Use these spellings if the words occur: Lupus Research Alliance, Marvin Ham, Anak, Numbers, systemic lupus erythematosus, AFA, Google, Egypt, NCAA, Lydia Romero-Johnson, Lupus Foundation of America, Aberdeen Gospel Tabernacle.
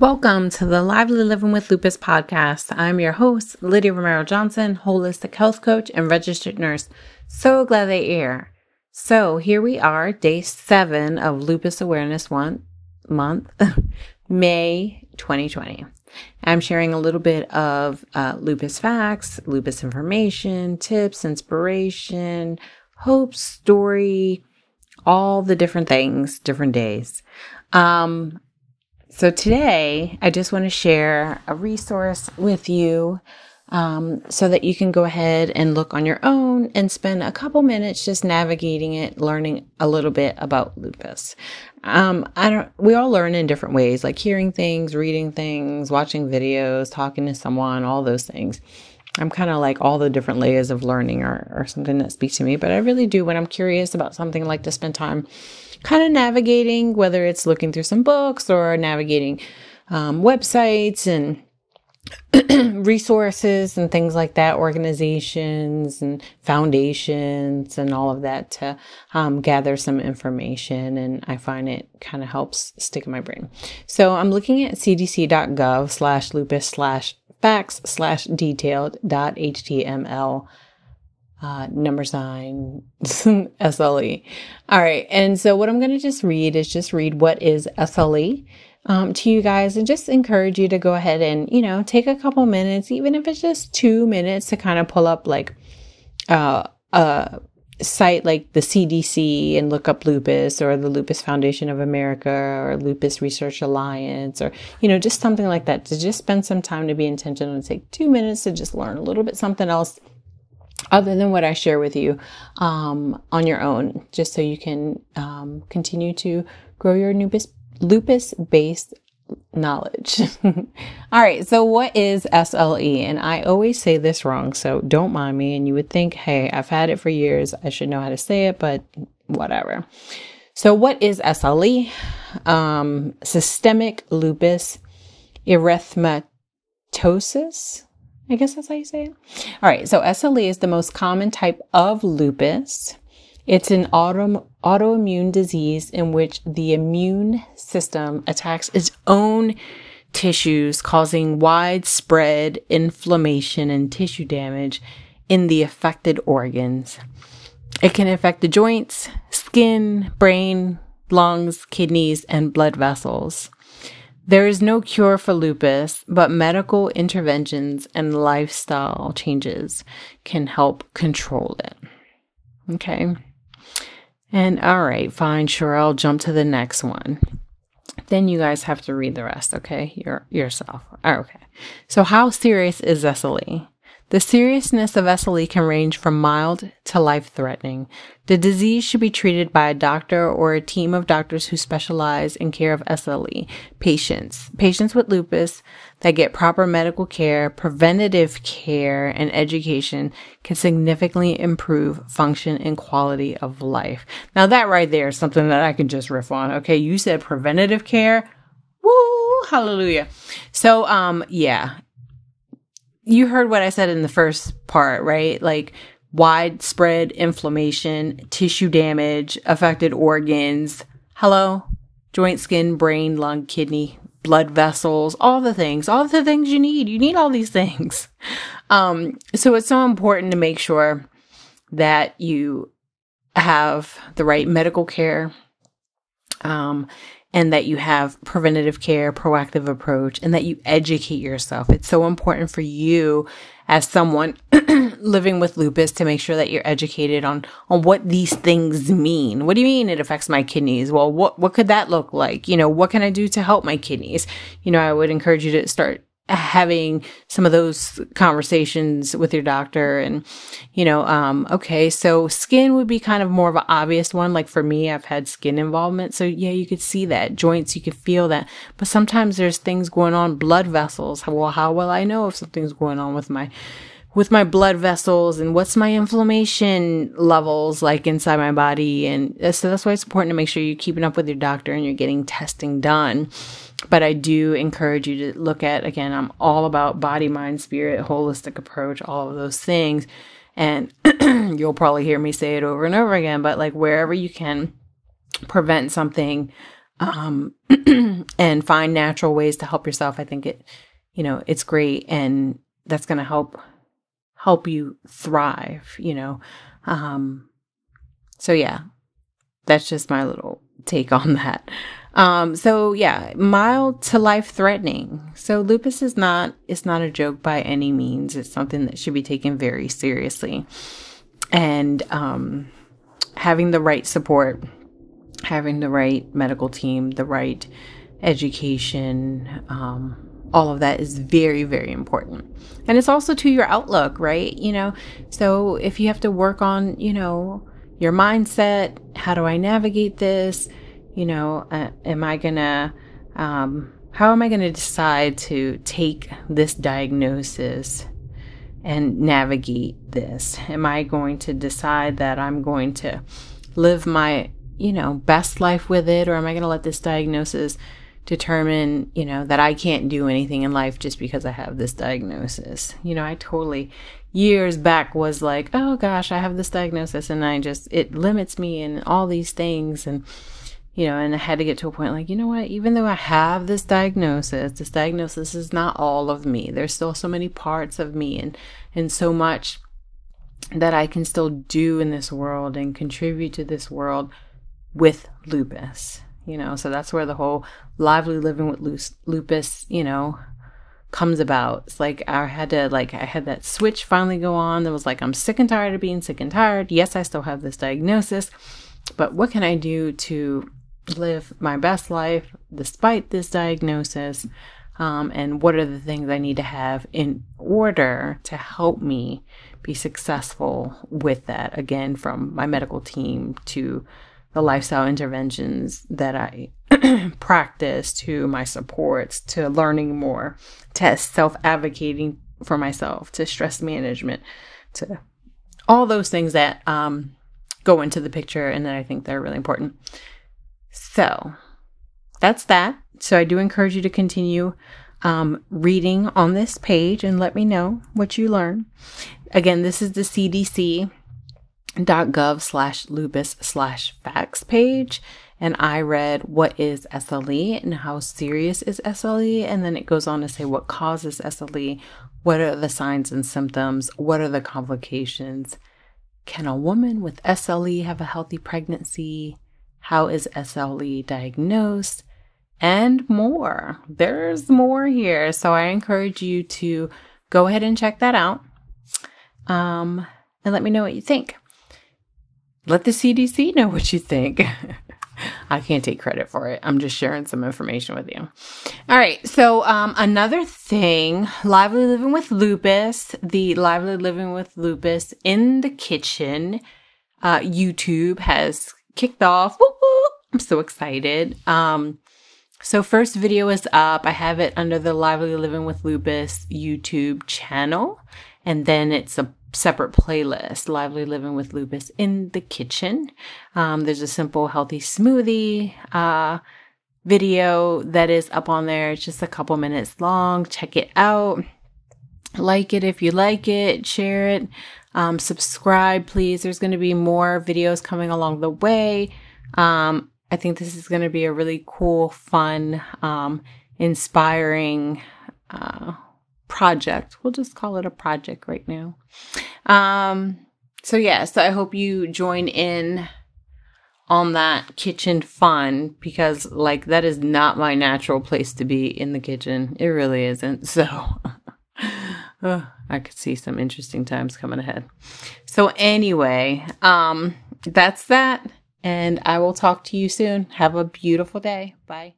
Welcome to the Lively Living with Lupus podcast. I'm your host, Lydia Romero-Johnson, holistic health coach and registered nurse. So glad that you're here. So here we are, day 7 of Lupus Awareness Month, May 2020. I'm sharing a little bit of lupus facts, lupus information, tips, inspiration, hope, story, all the different things, different days. So today, I just want to share a resource with you so that you can go ahead and look on your own and spend a couple minutes just navigating it, learning a little bit about lupus. We all learn in different ways, like hearing things, reading things, watching videos, talking to someone, all those things. I'm kind of like all the different layers of learning or something that speaks to me, but I really do, when I'm curious about something, like to spend time kind of navigating, whether it's looking through some books or navigating websites and resources and things like that, organizations and foundations and all of that to gather some information. And I find it kind of helps stick in my brain. So I'm looking at cdc.gov/lupus/facts/detailed.html. /SLE. All right. And so what I'm going to just read what is SLE to you guys, and just encourage you to go ahead and, you know, take a couple minutes, even if it's just 2 minutes, to kind of pull up like a site like the CDC and look up lupus, or the Lupus Foundation of America, or Lupus Research Alliance, or, you know, just something like that, to just spend some time, to be intentional and take 2 minutes to just learn a little bit something else other than what I share with you on your own, just so you can continue to grow your lupus-based knowledge. All right, so what is SLE? And I always say this wrong, so don't mind me. And you would think, hey, I've had it for years, I should know how to say it, but whatever. So what is SLE? Systemic lupus erythematosus, I guess that's how you say it. All right. So SLE is the most common type of lupus. It's an autoimmune disease in which the immune system attacks its own tissues, causing widespread inflammation and tissue damage in the affected organs. It can affect the joints, skin, brain, lungs, kidneys, and blood vessels. There is no cure for lupus, but medical interventions and lifestyle changes can help control it. Okay. And all right, fine, sure, I'll jump to the next one. Then you guys have to read the rest, okay? Yourself. Okay. So how serious is SLE? The seriousness of SLE can range from mild to life-threatening. The disease should be treated by a doctor or a team of doctors who specialize in care of SLE patients. Patients with lupus that get proper medical care, preventative care, and education can significantly improve function and quality of life. Now that right there is something that I can just riff on. Okay, you said preventative care. Woo! Hallelujah. So, yeah. You heard what I said in the first part, right? Like widespread inflammation, tissue damage, affected organs, hello, joint, skin, brain, lung, kidney, blood vessels, all the things you need. You need all these things. So it's so important to make sure that you have the right medical care, and that you have preventative care, proactive approach, and that you educate yourself. It's so important for you as someone living with lupus to make sure that you're educated on what these things mean. What do you mean it affects my kidneys? Well, what could that look like? You know, what can I do to help my kidneys? You know, I would encourage you to start having some of those conversations with your doctor. And, you know, okay, so skin would be kind of more of an obvious one. Like for me, I've had skin involvement. So yeah, you could see that. Joints, you could feel that. But sometimes there's things going on, blood vessels. Well, how will I know if something's going on with my blood vessels, and what's my inflammation levels like inside my body? And so that's why it's important to make sure you're keeping up with your doctor and you're getting testing done. But I do encourage you to look at, again, I'm all about body, mind, spirit, holistic approach, all of those things. And you'll probably hear me say it over and over again, but like wherever you can prevent something and find natural ways to help yourself. I think it's great, and that's going to help you thrive, So yeah, that's just my little take on that. Mild to life-threatening. So lupus is not a joke by any means. It's something that should be taken very seriously. And having the right support, having the right medical team, the right education, all of that is very, very important. And it's also to your outlook, right? So if you have to work on, your mindset, how do I navigate this? How am I going to decide to take this diagnosis and navigate this? Am I going to decide that I'm going to live my, best life with it? Or am I going to let this diagnosis determine, that I can't do anything in life just because I have this diagnosis? I totally years back was like, oh gosh, I have this diagnosis and it limits me and all these things. And, and I had to get to a point like, you know what, even though I have this diagnosis is not all of me. There's still so many parts of me and so much that I can still do in this world and contribute to this world with lupus. So that's where the whole lively living with lupus, comes about. It's like, I had that switch finally go on that was like, I'm sick and tired of being sick and tired. Yes, I still have this diagnosis, but what can I do to live my best life despite this diagnosis? And what are the things I need to have in order to help me be successful with that? Again, from my medical team to the lifestyle interventions that I practice, to my supports, to learning more, to self-advocating for myself, to stress management, to all those things that go into the picture and that I think they're really important. So that's that. So I do encourage you to continue reading on this page and let me know what you learn. Again, this is the cdc.gov/lupus/facts page, and I read what is SLE and how serious is SLE, and then it goes on to say what causes SLE, what are the signs and symptoms, what are the complications, can a woman with SLE have a healthy pregnancy, how is SLE diagnosed, and more. There's more here, so I encourage you to go ahead and check that out, and let me know what you think. Let the CDC know what you think. I can't take credit for it. I'm just sharing some information with you. All right. So another thing, Lively Living with Lupus, the Lively Living with Lupus in the Kitchen YouTube has kicked off. Woo woo! I'm so excited. So first video is up. I have it under the Lively Living with Lupus YouTube channel. And then it's a separate playlist, Lively Living with Lupus in the Kitchen. There's a simple healthy smoothie video that is up on there. It's just a couple minutes long. Check it out. Like it if you like it. Share it. Subscribe, please. There's going to be more videos coming along the way. I think this is going to be a really cool, fun, inspiring project. We'll just call it a project right now. So I hope you join in on that kitchen fun, because like that is not my natural place to be, in the kitchen. It really isn't. So I could see some interesting times coming ahead. So anyway, that's that. And I will talk to you soon. Have a beautiful day. Bye.